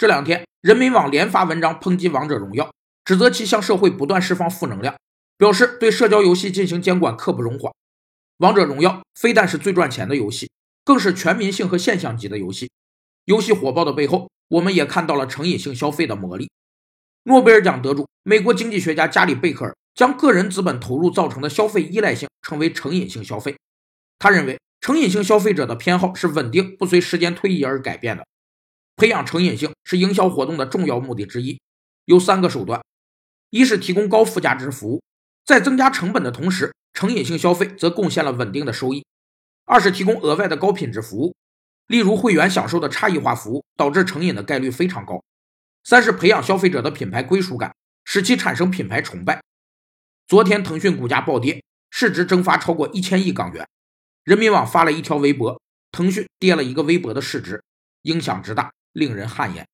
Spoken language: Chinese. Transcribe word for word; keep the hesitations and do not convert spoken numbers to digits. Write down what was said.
这两天，人民网连发文章抨击王者荣耀，指责其向社会不断释放负能量，表示对社交游戏进行监管刻不容缓。王者荣耀非但是最赚钱的游戏，更是全民性和现象级的游戏。游戏火爆的背后，我们也看到了成瘾性消费的魔力。诺贝尔奖得主、美国经济学家加里贝克尔将个人资本投入造成的消费依赖性称为成瘾性消费。他认为，成瘾性消费者的偏好是稳定、不随时间推移而改变的。培养成瘾性是营销活动的重要目的之一，有三个手段：一是提供高附加值服务，在增加成本的同时，成瘾性消费则贡献了稳定的收益；二是提供额外的高品质服务，例如会员享受的差异化服务，导致成瘾的概率非常高；三是培养消费者的品牌归属感，使其产生品牌崇拜。昨天腾讯股价暴跌，市值蒸发超过一千亿港元。人民网发了一条微博，腾讯跌了一个微博的市值，影响之大令人汗颜。